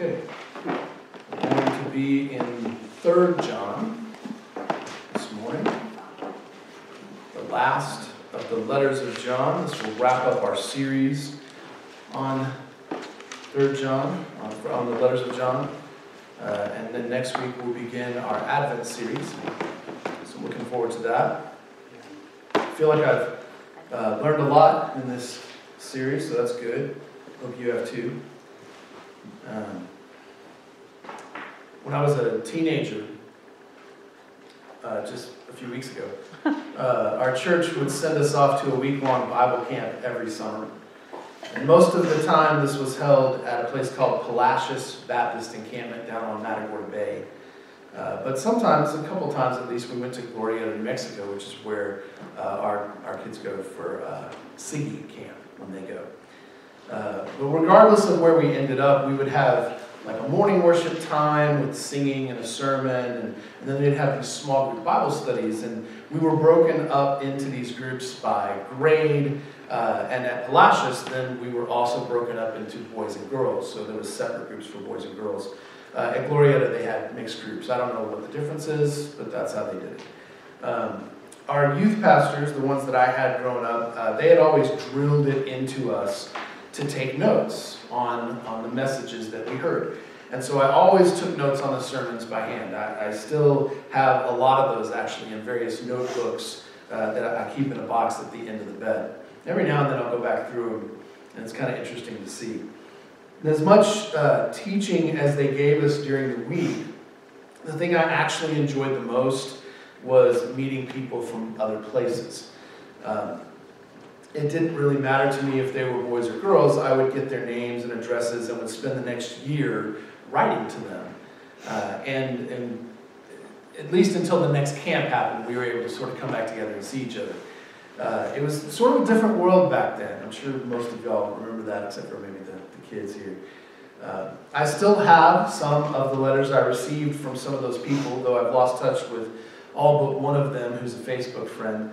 Okay. We're going to be in 3 John this morning. The last of the letters of John. This will wrap up our series on 3 John, on the letters of John. And then next week we'll begin our Advent series. So I'm looking forward to that. I feel like I've learned a lot in this series, so that's good. Hope you have too. When I was a teenager, just a few weeks ago, our church would send us off to a week-long Bible camp every summer. And most of the time, this was held at a place called Palacios Baptist Encampment down on Matagorda Bay. But sometimes, a couple times at least, we went to Glorieta, New Mexico, which is where our kids go for singing camp when they go. But regardless of where we ended up, we would have like a morning worship time with singing and a sermon, and then they'd have these small group Bible studies, and we were broken up into these groups by grade, and at Palacios then we were also broken up into boys and girls, so there was separate groups for boys and girls. At Glorieta they had mixed groups. I don't know what the difference is, but that's how they did it. Our youth pastors, the ones that I had growing up, they had always drilled it into us to take notes on the messages that we heard. And so I always took notes on the sermons by hand. I still have a lot of those actually in various notebooks that I keep in a box at the end of the bed. Every now and then I'll go back through them, and it's kind of interesting to see. And as much teaching as they gave us during the week, the thing I actually enjoyed the most was meeting people from other places. It didn't really matter to me if they were boys or girls. I would get their names and addresses and would spend the next year writing to them. And at least until the next camp happened, we were able to sort of come back together and see each other. It was sort of a different world back then. I'm sure most of y'all remember that, except for maybe the kids here. I still have some of the letters I received from some of those people, though I've lost touch with all but one of them, who's a Facebook friend.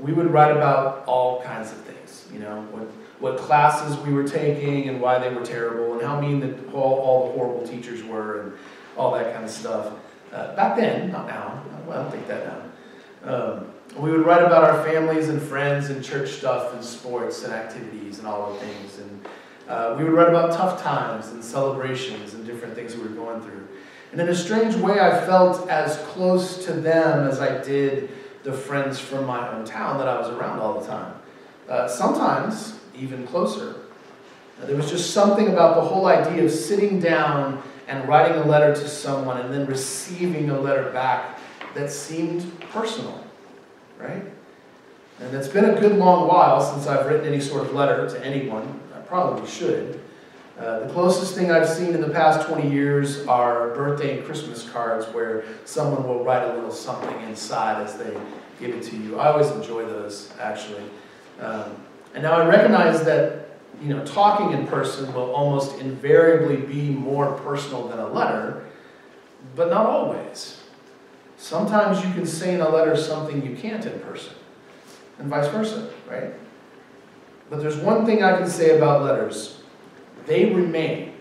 We would write about all kinds of things, you know, what classes we were taking and why they were terrible and how mean that all the horrible teachers were and all that kind of stuff. Back then, not now. I don't think that now. We would write about our families and friends and church stuff and sports and activities and all the things. And we would write about tough times and celebrations and different things we were going through. And in a strange way, I felt as close to them as I did the friends from my own town that I was around all the time. Sometimes, even closer. There was just something about the whole idea of sitting down and writing a letter to someone and then receiving a letter back that seemed personal, right? And it's been a good long while since I've written any sort of letter to anyone. I probably should. The closest thing I've seen in the past 20 years are birthday and Christmas cards where someone will write a little something inside as they give it to you. I always enjoy those, actually. And now I recognize that, you know, talking in person will almost invariably be more personal than a letter, but not always. Sometimes you can say in a letter something you can't in person, and vice versa, right? But there's one thing I can say about letters. They remain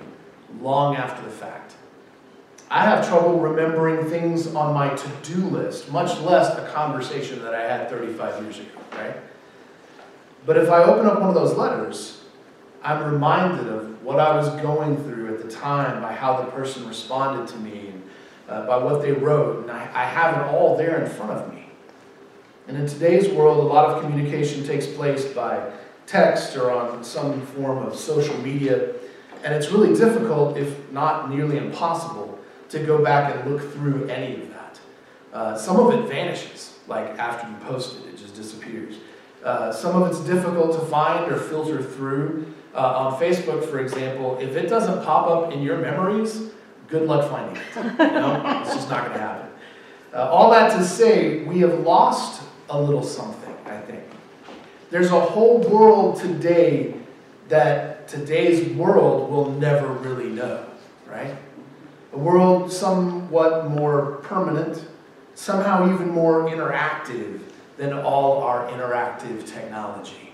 long after the fact. I have trouble remembering things on my to-do list, much less a conversation that I had 35 years ago, right? But if I open up one of those letters, I'm reminded of what I was going through at the time by how the person responded to me, and by what they wrote, and I have it all there in front of me. And in today's world, a lot of communication takes place by text or on some form of social media, and it's really difficult, if not nearly impossible, to go back and look through any of that. Some of it vanishes, like after you post it, it just disappears. Some of it's difficult to find or filter through. On Facebook, for example, if it doesn't pop up in your memories, good luck finding it. No, it's just not going to happen. All that to say, we have lost a little something, I think. There's a whole world today that today's world will never really know, right? A world somewhat more permanent, somehow even more interactive than all our interactive technology.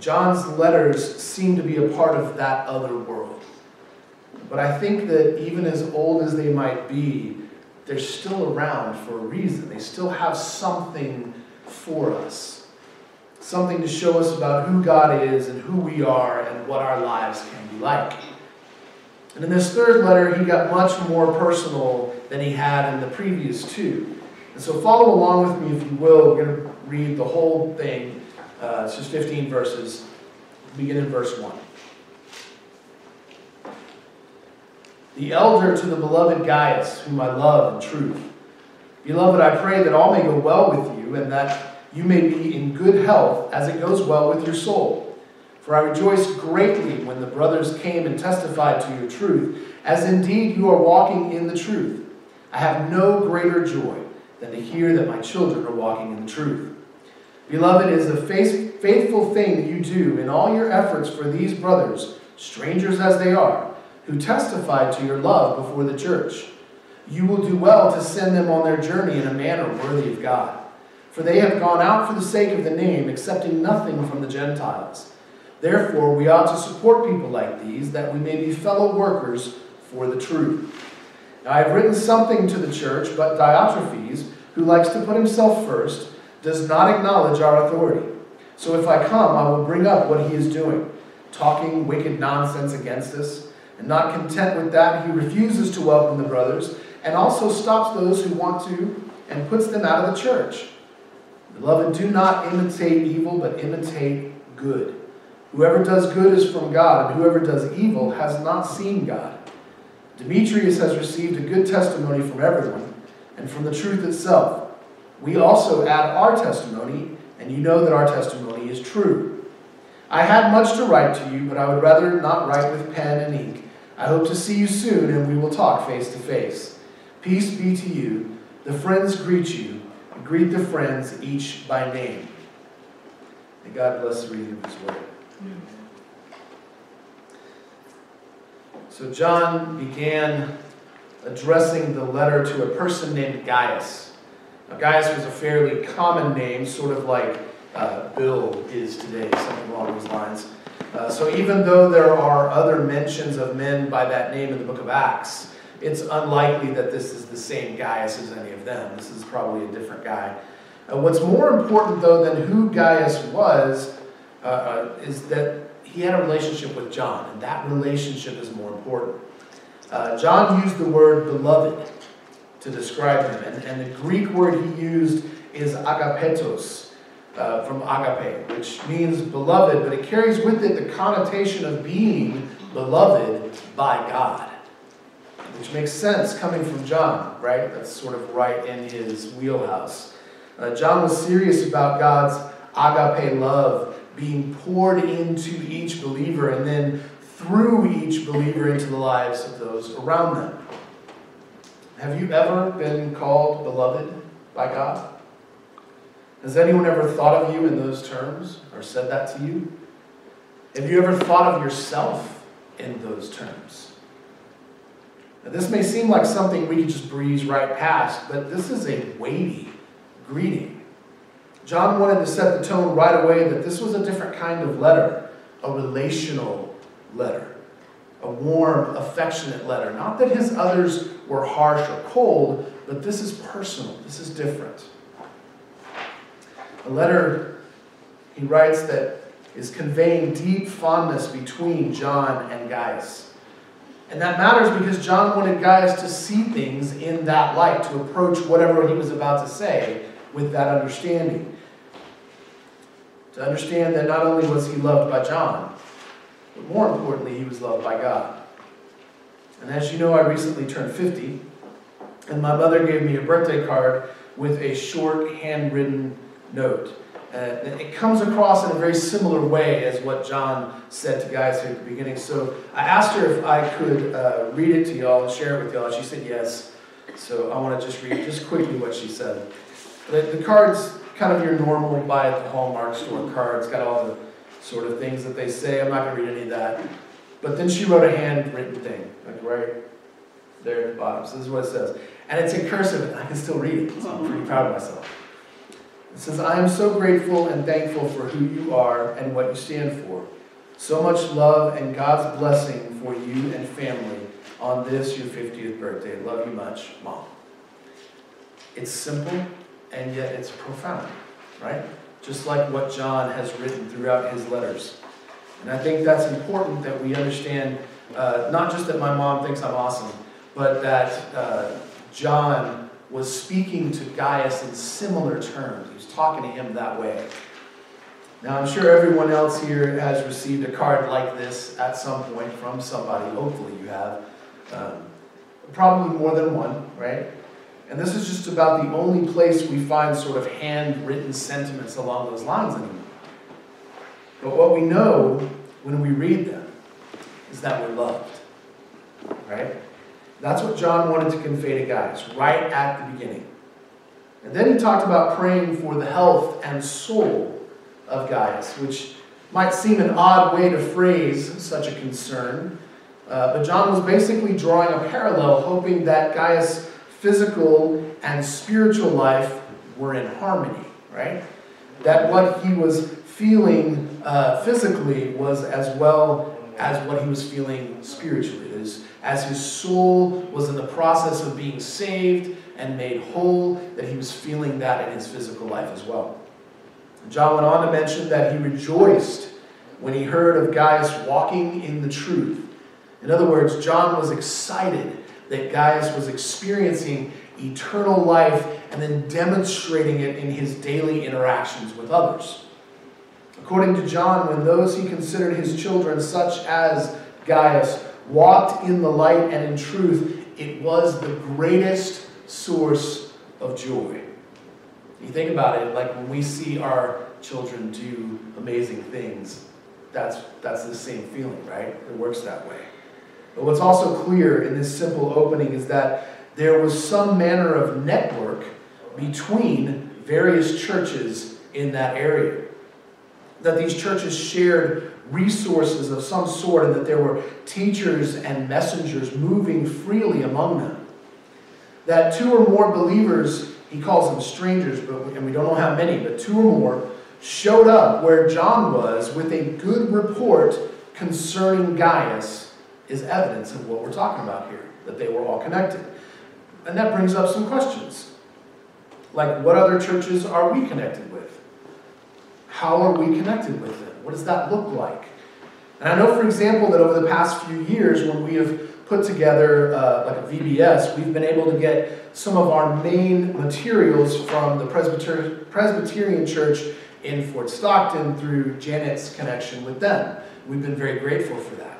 John's letters seem to be a part of that other world. But I think that even as old as they might be, they're still around for a reason. They still have something for us. Something to show us about who God is and who we are and what our lives can be like. And in this third letter, he got much more personal than he had in the previous two. And so follow along with me if you will. We're going to read the whole thing. It's just 15 verses. Begin in verse 1. The elder to the beloved Gaius, whom I love in truth. Beloved, I pray that all may go well with you, and that you may be in good health as it goes well with your soul. For I rejoiced greatly when the brothers came and testified to your truth, as indeed you are walking in the truth. I have no greater joy than to hear that my children are walking in the truth. Beloved, it is a faithful thing that you do in all your efforts for these brothers, strangers as they are, who testified to your love before the church. You will do well to send them on their journey in a manner worthy of God. For they have gone out for the sake of the name, accepting nothing from the Gentiles. Therefore, we ought to support people like these, that we may be fellow workers for the truth. Now, I have written something to the church, but Diotrephes, who likes to put himself first, does not acknowledge our authority. So if I come, I will bring up what he is doing, talking wicked nonsense against us. And not content with that, he refuses to welcome the brothers, and also stops those who want to and puts them out of the church. Beloved, do not imitate evil, but imitate good. Whoever does good is from God, and whoever does evil has not seen God. Demetrius has received a good testimony from everyone, and from the truth itself. We also add our testimony, and you know that our testimony is true. I had much to write to you, but I would rather not write with pen and ink. I hope to see you soon, and we will talk face to face. Peace be to you. The friends greet you. Greet the friends, each by name. May God bless the reading of his word. Amen. So John began addressing the letter to a person named Gaius. Now, Gaius was a fairly common name, sort of like Bill is today, something along those lines. So even though there are other mentions of men by that name in the book of Acts, it's unlikely that this is the same Gaius as any of them. This is probably a different guy. What's more important, though, than who Gaius was is that he had a relationship with John, and that relationship is more important. John used the word beloved to describe him, and the Greek word he used is agapetos. From agape, which means beloved, but it carries with it the connotation of being beloved by God, which makes sense coming from John, right? That's sort of right in his wheelhouse. John was serious about God's agape love being poured into each believer and then through each believer into the lives of those around them. Have you ever been called beloved by God? Has anyone ever thought of you in those terms or said that to you? Have you ever thought of yourself in those terms? Now, this may seem like something we could just breeze right past, but this is a weighty greeting. John wanted to set the tone right away that this was a different kind of letter, a relational letter, a warm, affectionate letter. Not that his others were harsh or cold, but this is personal, this is different. A letter, he writes, that is conveying deep fondness between John and Gaius. And that matters because John wanted Gaius to see things in that light, to approach whatever he was about to say with that understanding. To understand that not only was he loved by John, but more importantly, he was loved by God. And as you know, I recently turned 50, and my mother gave me a birthday card with a short handwritten note. It comes across in a very similar way as what John said to Gaius here at the beginning. So I asked her if I could read it to y'all and share it with y'all. She said yes. So I want to just read just quickly what she said. The card's kind of your normal buy at the Hallmark store card. It's got all the sort of things that they say. I'm not going to read any of that. But then she wrote a handwritten thing, like right there at the bottom. So this is what it says. And it's in cursive, and I can still read it. So I'm pretty proud of myself. It says, I am so grateful and thankful for who you are and what you stand for. So much love and God's blessing for you and family on this, your 50th birthday. Love you much, Mom. It's simple, and yet it's profound, right? Just like what John has written throughout his letters. And I think that's important that we understand, not just that my mom thinks I'm awesome, but that John was speaking to Gaius in similar terms. He was talking to him that way. Now, I'm sure everyone else here has received a card like this at some point from somebody. Hopefully you have. Probably more than one, right? And this is just about the only place we find sort of handwritten sentiments along those lines anymore. But what we know when we read them is that we're loved, right? That's what John wanted to convey to Gaius right at the beginning. And then he talked about praying for the health and soul of Gaius, which might seem an odd way to phrase such a concern, but John was basically drawing a parallel, hoping that Gaius' physical and spiritual life were in harmony, right? That what he was feeling physically was as well as what he was feeling spiritually. As his soul was in the process of being saved and made whole, that he was feeling that in his physical life as well. John went on to mention that he rejoiced when he heard of Gaius walking in the truth. In other words, John was excited that Gaius was experiencing eternal life and then demonstrating it in his daily interactions with others. According to John, when those he considered his children, such as Gaius, walked in the light and in truth, it was the greatest source of joy. You think about it, like when we see our children do amazing things, that's the same feeling, right? It works that way. But what's also clear in this simple opening is that there was some manner of network between various churches in that area, that these churches shared resources of some sort, and that there were teachers and messengers moving freely among them. That two or more believers, he calls them strangers, and we don't know how many, but two or more showed up where John was with a good report concerning Gaius is evidence of what we're talking about here, that they were all connected. And that brings up some questions. Like, what other churches are we connected with? How are we connected with them? What does that look like? And I know, for example, that over the past few years when we have put together like a VBS, we've been able to get some of our main materials from the Presbyterian Church in Fort Stockton through Janet's connection with them. We've been very grateful for that.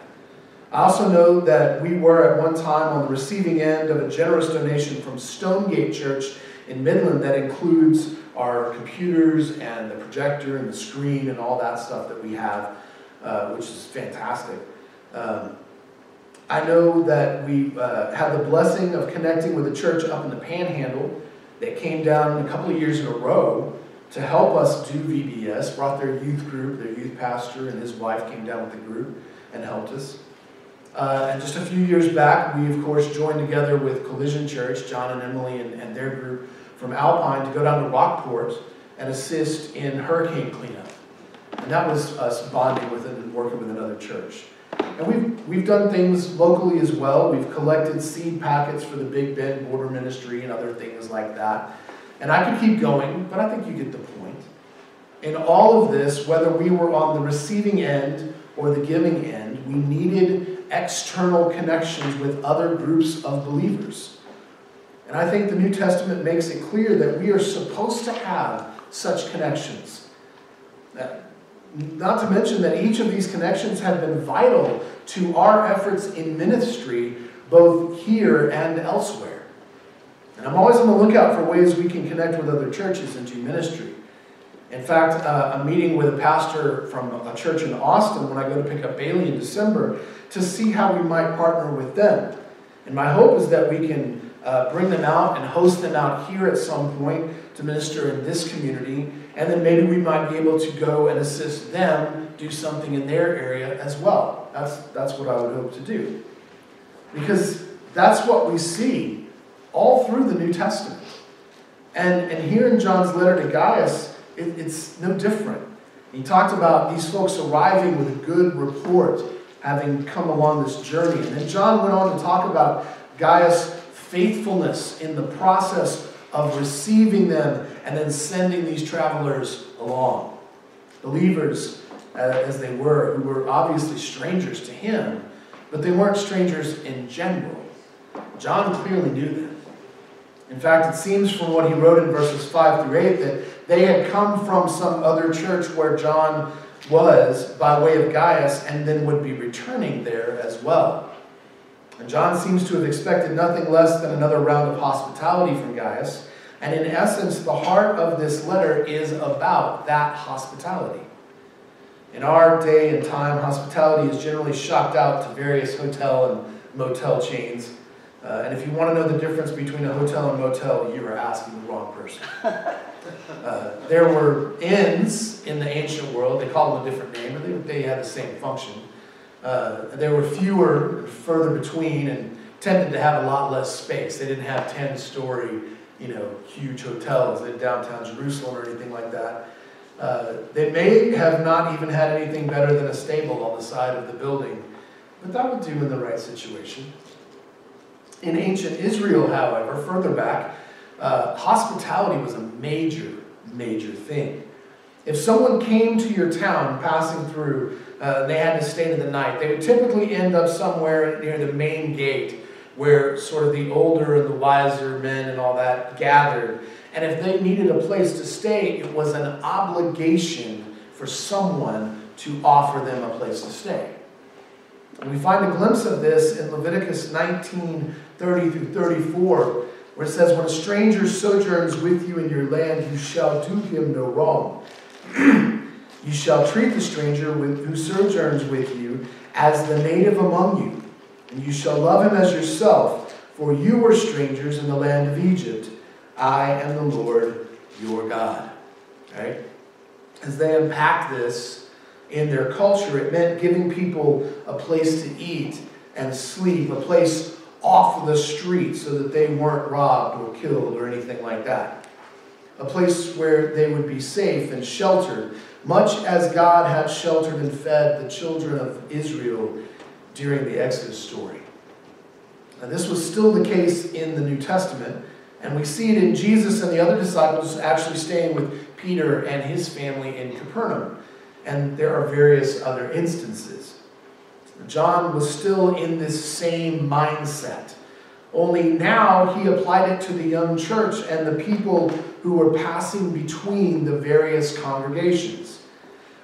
I also know that we were at one time on the receiving end of a generous donation from Stonegate Church in Midland that includes our computers and the projector and the screen and all that stuff that we have, which is fantastic. I know that we had the blessing of connecting with a church up in the Panhandle that came down a couple of years in a row to help us do VBS, brought their youth group, their youth pastor and his wife came down with the group and helped us. And just a few years back, we of course joined together with Collision Church, John and Emily and their group, from Alpine to go down to Rockport and assist in hurricane cleanup. And that was us bonding with it and working with another church. And we've done things locally as well. We've collected seed packets for the Big Bend Border Ministry and other things like that. And I could keep going, but I think you get the point. In all of this, whether we were on the receiving end or the giving end, we needed external connections with other groups of believers. And I think the New Testament makes it clear that we are supposed to have such connections. Not to mention that each of these connections have been vital to our efforts in ministry, both here and elsewhere. And I'm always on the lookout for ways we can connect with other churches and do ministry. In fact, I'm meeting with a pastor from a church in Austin when I go to pick up Bailey in December to see how we might partner with them. And my hope is that we can bring them out and host them out here at some point to minister in this community, and then maybe we might be able to go and assist them do something in their area as well. That's what I would hope to do. Because that's what we see all through the New Testament. And here in John's letter to Gaius, it's no different. He talked about these folks arriving with a good report, having come along this journey. And then John went on to talk about Gaius' faithfulness in the process of receiving them and then sending these travelers along. Believers, as they were, who were obviously strangers to him, but they weren't strangers in general. John clearly knew that. In fact, it seems from what he wrote in verses 5 through 8 that they had come from some other church where John was by way of Gaius and then would be returning there as well. And John seems to have expected nothing less than another round of hospitality from Gaius. And in essence, the heart of this letter is about that hospitality. In our day and time, hospitality is generally shopped out to various hotel and motel chains. And if you want to know the difference between a hotel and motel, you are asking the wrong person. There were inns in the ancient world. They called them a different name, but they had the same function. There were fewer and further between and tended to have a lot less space. They didn't have 10-story, huge hotels in downtown Jerusalem or anything like that. They may have not even had anything better than a stable on the side of the building, but that would do in the right situation. In ancient Israel, however, further back, hospitality was a major, major thing. If someone came to your town passing through, they had to stay to the night. They would typically end up somewhere near the main gate where sort of the older and the wiser men and all that gathered. And if they needed a place to stay, it was an obligation for someone to offer them a place to stay. And we find a glimpse of this in Leviticus 19, 30 through 34, where it says, "When a stranger sojourns with you in your land, you shall do him no wrong. You shall treat the stranger who sojourns with you as the native among you, and you shall love him as yourself, for you were strangers in the land of Egypt. I am the Lord your God." Right? As they unpack this, in their culture, it meant giving people a place to eat and sleep, a place off the street so that they weren't robbed or killed or anything like that. A place where they would be safe and sheltered, much as God had sheltered and fed the children of Israel during the Exodus story. Now, this was still the case in the New Testament, and we see it in Jesus and the other disciples actually staying with Peter and his family in Capernaum. And there are various other instances. John was still in this same mindset, only now he applied it to the young church and the people who were passing between the various congregations.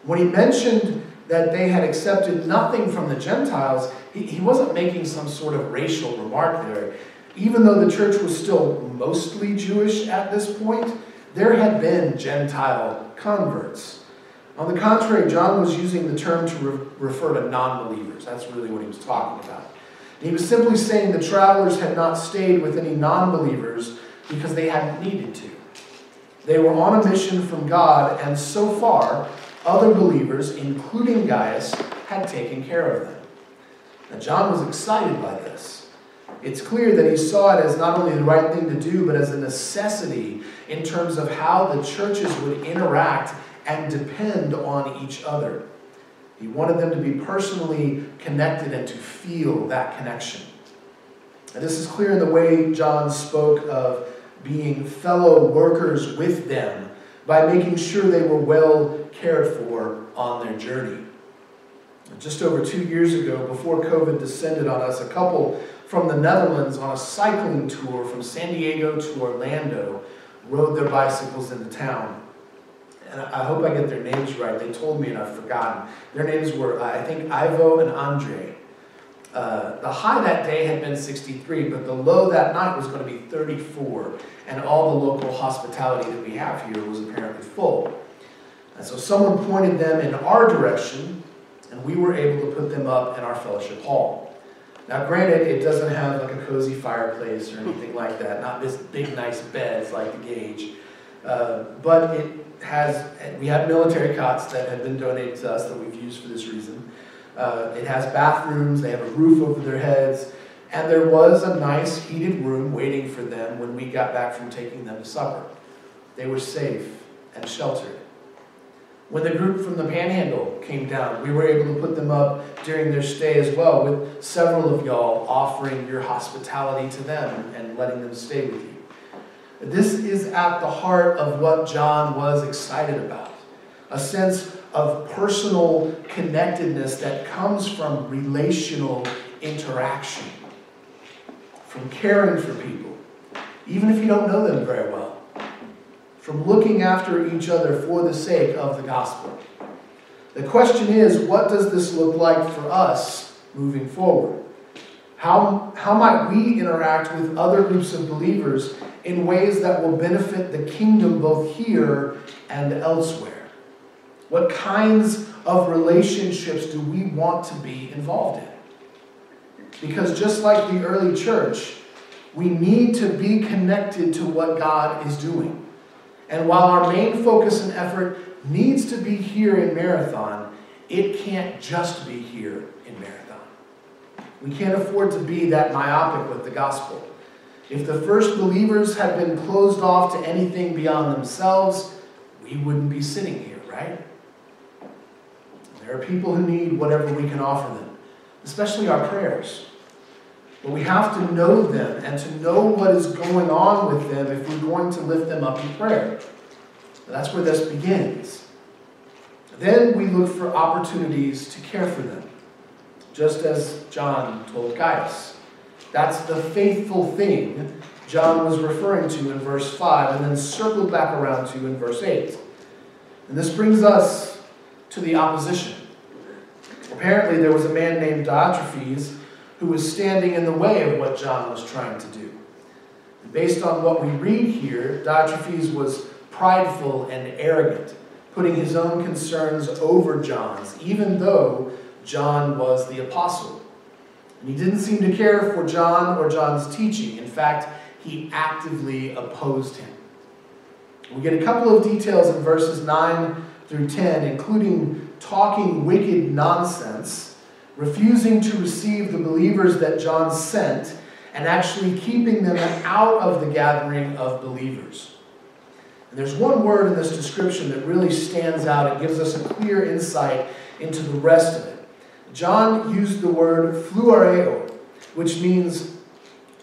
When he mentioned that they had accepted nothing from the Gentiles, he wasn't making some sort of racial remark there. Even though the church was still mostly Jewish at this point, there had been Gentile converts. On the contrary, John was using the term to refer to non-believers. That's really what he was talking about. And he was simply saying the travelers had not stayed with any non-believers because they hadn't needed to. They were on a mission from God, and so far, other believers, including Gaius, had taken care of them. Now, John was excited by this. It's clear that he saw it as not only the right thing to do, but as a necessity in terms of how the churches would interact and depend on each other. He wanted them to be personally connected and to feel that connection. And this is clear in the way John spoke of being fellow workers with them by making sure they were well cared for on their journey. Just over 2 years ago, before COVID descended on us, a couple from the Netherlands on a cycling tour from San Diego to Orlando rode their bicycles into town. And I hope I get their names right. They told me and I've forgotten. Their names were, I think, Ivo and Andre. The high that day had been 63, but the low that night was going to be 34. And all the local hospitality that we have here was apparently full. And so someone pointed them in our direction, and we were able to put them up in our fellowship hall. Now, granted, it doesn't have like a cozy fireplace or anything like that. Not this big, nice beds like the Gauge. But it we have military cots that have been donated to us that we've used for this reason. It has bathrooms, they have a roof over their heads, and there was a nice heated room waiting for them when we got back from taking them to supper. They were safe and sheltered. When the group from the Panhandle came down, we were able to put them up during their stay as well, with several of y'all offering your hospitality to them and letting them stay with you. This is at the heart of what John was excited about, a sense of personal connectedness that comes from relational interaction, from caring for people, even if you don't know them very well, from looking after each other for the sake of the gospel. The question is, what does this look like for us moving forward? How might we interact with other groups of believers in ways that will benefit the kingdom both here and elsewhere? What kinds of relationships do we want to be involved in? Because just like the early church, we need to be connected to what God is doing. And while our main focus and effort needs to be here in Marathon, it can't just be here in Marathon. We can't afford to be that myopic with the gospel. If the first believers had been closed off to anything beyond themselves, we wouldn't be sitting here, right? There are people who need whatever we can offer them, especially our prayers. But we have to know them and to know what is going on with them if we're going to lift them up in prayer. That's where this begins. Then we look for opportunities to care for them, just as John told Gaius. That's the faithful thing John was referring to in verse 5 and then circled back around to in verse 8. And this brings us to the opposition. Apparently there was a man named Diotrephes who was standing in the way of what John was trying to do. And based on what we read here, Diotrephes was prideful and arrogant, putting his own concerns over John's, even though John was the apostle. And he didn't seem to care for John or John's teaching. In fact, he actively opposed him. We get a couple of details in verses 9 through 10, including talking wicked nonsense, refusing to receive the believers that John sent, and actually keeping them out of the gathering of believers. And there's one word in this description that really stands out. It gives us a clear insight into the rest of it. John used the word fluareo, which means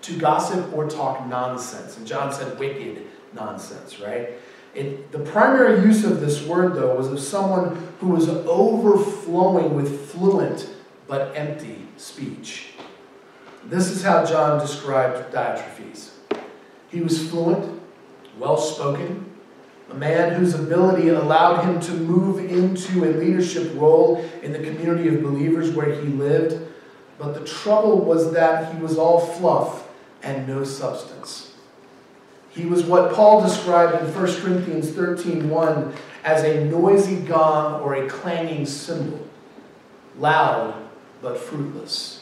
to gossip or talk nonsense. And John said wicked nonsense, right? The primary use of this word, though, was of someone who was overflowing with fluent but empty speech. This is how John described Diotrephes. He was fluent, well-spoken, a man whose ability allowed him to move into a leadership role in the community of believers where he lived, but the trouble was that he was all fluff and no substance. He was what Paul described in 1 Corinthians 13:1 as a noisy gong or a clanging cymbal, loud but fruitless.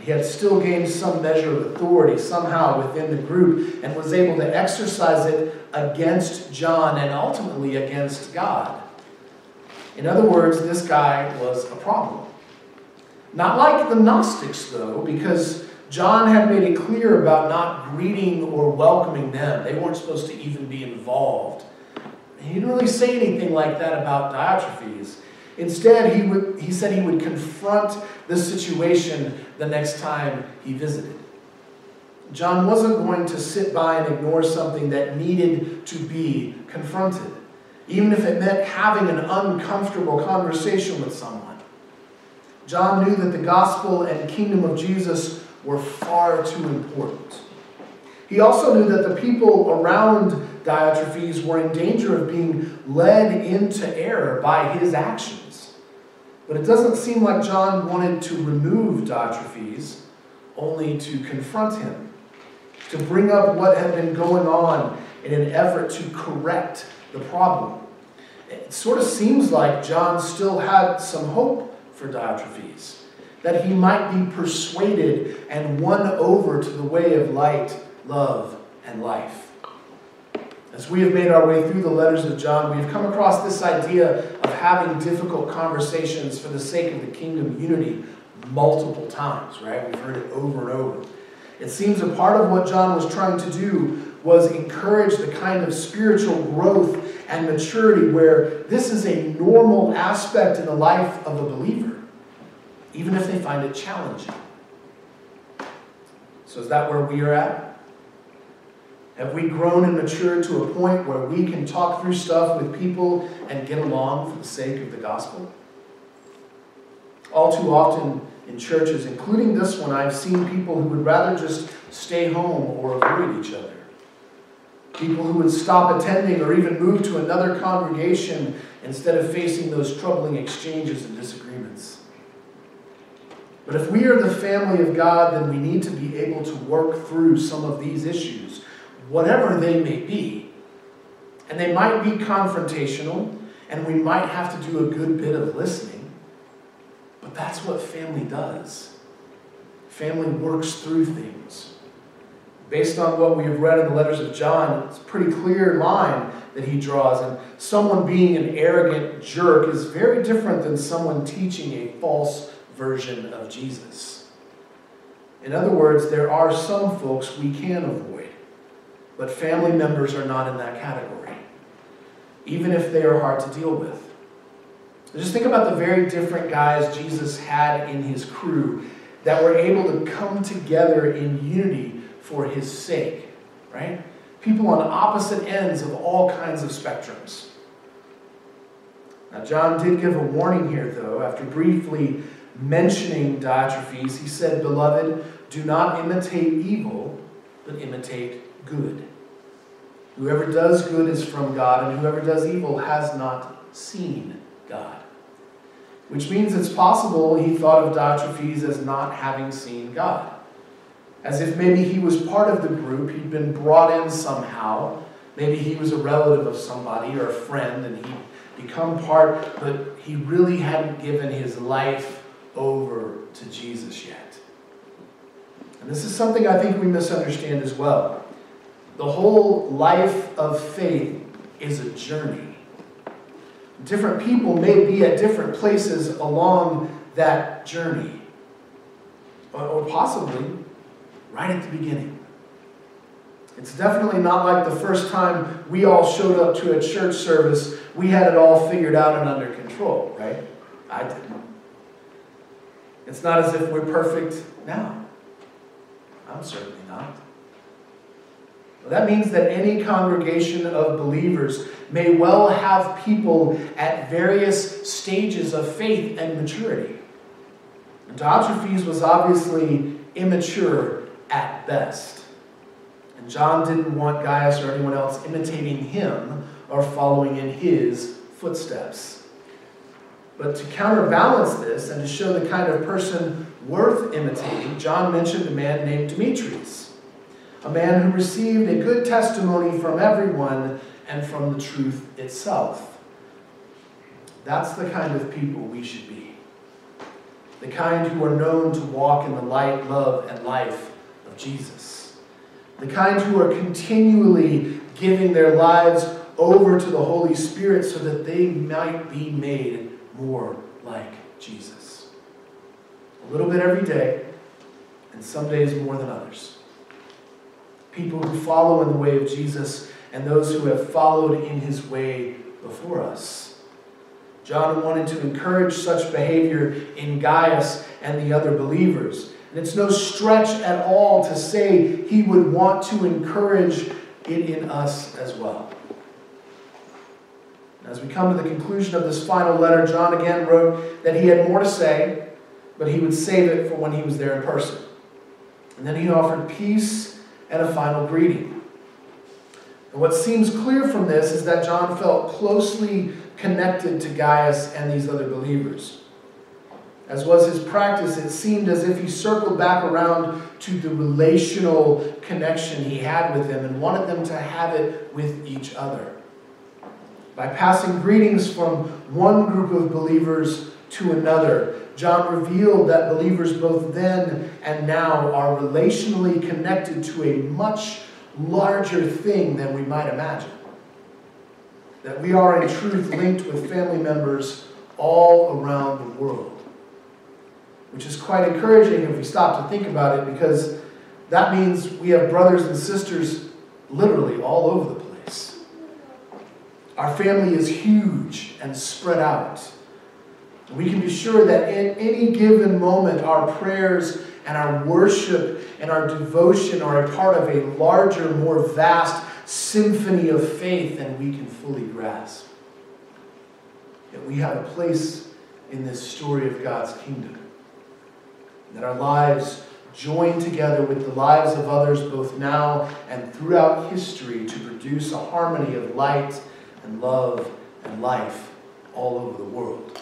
He had still gained some measure of authority somehow within the group and was able to exercise it against John and ultimately against God. In other words, this guy was a problem. Not like the Gnostics, though, because John had made it clear about not greeting or welcoming them. They weren't supposed to even be involved. He didn't really say anything like that about Diotrephes. Instead, he said he would confront this situation the next time he visited. John wasn't going to sit by and ignore something that needed to be confronted, even if it meant having an uncomfortable conversation with someone. John knew that the gospel and kingdom of Jesus were far too important. He also knew that the people around Diotrephes were in danger of being led into error by his actions. But it doesn't seem like John wanted to remove Diotrephes, only to confront him, to bring up what had been going on in an effort to correct the problem. It sort of seems like John still had some hope for Diotrephes, that he might be persuaded and won over to the way of light, love, and life. As we have made our way through the letters of John, we have come across this idea of having difficult conversations for the sake of the kingdom unity multiple times, right? We've heard it over and over. It seems a part of what John was trying to do was encouraged the kind of spiritual growth and maturity where this is a normal aspect in the life of a believer, even if they find it challenging. So is that where we are at? Have we grown and matured to a point where we can talk through stuff with people and get along for the sake of the gospel? All too often in churches, including this one, I've seen people who would rather just stay home or avoid each other. People who would stop attending or even move to another congregation instead of facing those troubling exchanges and disagreements. But if we are the family of God, then we need to be able to work through some of these issues, whatever they may be. And they might be confrontational, and we might have to do a good bit of listening. But that's what family does. Family works through things. Based on what we have read in the letters of John, it's a pretty clear line that he draws. And someone being an arrogant jerk is very different than someone teaching a false version of Jesus. In other words, there are some folks we can avoid, but family members are not in that category, even if they are hard to deal with. Just think about the very different guys Jesus had in his crew that were able to come together in unity for his sake, right? People on opposite ends of all kinds of spectrums. Now, John did give a warning here, though. After briefly mentioning Diotrephes, he said, "Beloved, do not imitate evil, but imitate good. Whoever does good is from God, and whoever does evil has not seen God." Which means it's possible he thought of Diotrephes as not having seen God. As if maybe he was part of the group, he'd been brought in somehow. Maybe he was a relative of somebody or a friend and he'd become part, but he really hadn't given his life over to Jesus yet. And this is something I think we misunderstand as well. The whole life of faith is a journey. Different people may be at different places along that journey, or possibly right at the beginning. It's definitely not like the first time we all showed up to a church service, we had it all figured out and under control, right? I didn't. It's not as if we're perfect now. I'm certainly not. Well, that means that any congregation of believers may well have people at various stages of faith and maturity. And Diotrephes was obviously immature at best. And John didn't want Gaius or anyone else imitating him or following in his footsteps. But to counterbalance this and to show the kind of person worth imitating, John mentioned a man named Demetrius, a man who received a good testimony from everyone and from the truth itself. That's the kind of people we should be. The kind who are known to walk in the light, love, and life Jesus. The kind who are continually giving their lives over to the Holy Spirit so that they might be made more like Jesus. A little bit every day, and some days more than others. People who follow in the way of Jesus and those who have followed in his way before us. John wanted to encourage such behavior in Gaius and the other believers. And it's no stretch at all to say he would want to encourage it in us as well. As we come to the conclusion of this final letter, John again wrote that he had more to say, but he would save it for when he was there in person. And then he offered peace and a final greeting. And what seems clear from this is that John felt closely connected to Gaius and these other believers. As was his practice, it seemed as if he circled back around to the relational connection he had with them and wanted them to have it with each other. By passing greetings from one group of believers to another, John revealed that believers both then and now are relationally connected to a much larger thing than we might imagine. That we are in truth linked with family members all around the world. Which is quite encouraging if we stop to think about it, because that means we have brothers and sisters literally all over the place. Our family is huge and spread out. We can be sure that in any given moment, our prayers and our worship and our devotion are a part of a larger, more vast symphony of faith than we can fully grasp. That we have a place in this story of God's kingdom. That our lives join together with the lives of others both now and throughout history to produce a harmony of light and love and life all over the world.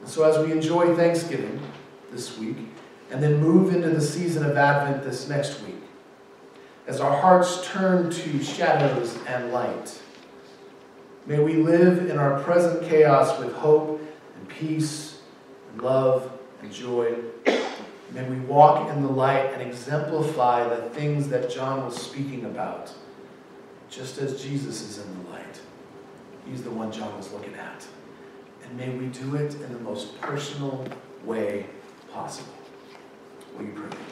And so as we enjoy Thanksgiving this week and then move into the season of Advent this next week, as our hearts turn to shadows and light, may we live in our present chaos with hope and peace and love and joy. May we walk in the light and exemplify the things that John was speaking about, just as Jesus is in the light. He's the one John was looking at. And may we do it in the most personal way possible. Will you pray?